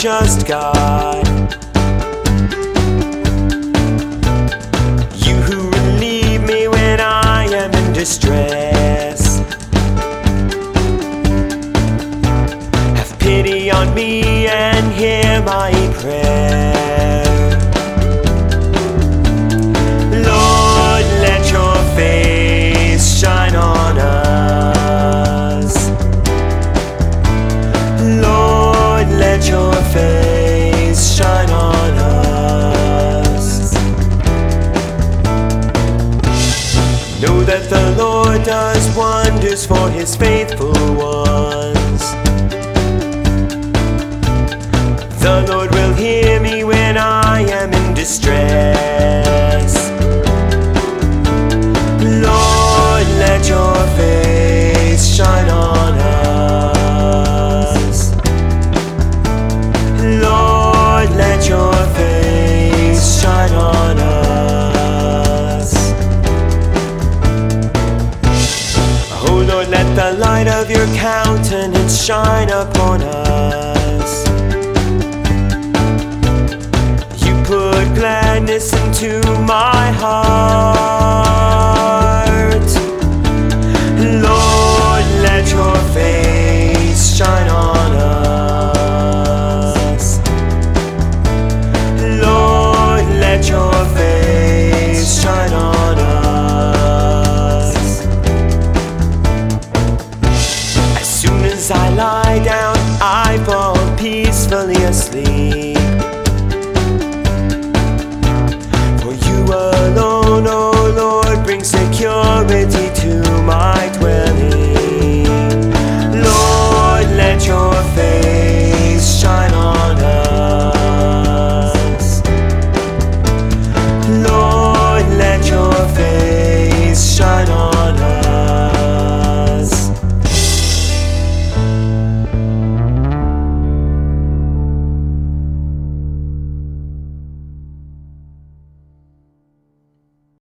just God, you who relieve me when I am in distress. Have pity on me and hear my prayer. Lord, let your face shine on us. Lord, let your face shine on us. Know that the Lord does wonders for his faithful ones. The Lord will hear me when I am in distress. Lord, let your face shine on us. Lord, let your face shine on us. Oh Lord, let the light of your countenance shine upon us. You put gladness into my heart. Lord, let your face shine on us. Lord, let your face shine on us. As soon as I lie down, I fall peacefully asleep. For you alone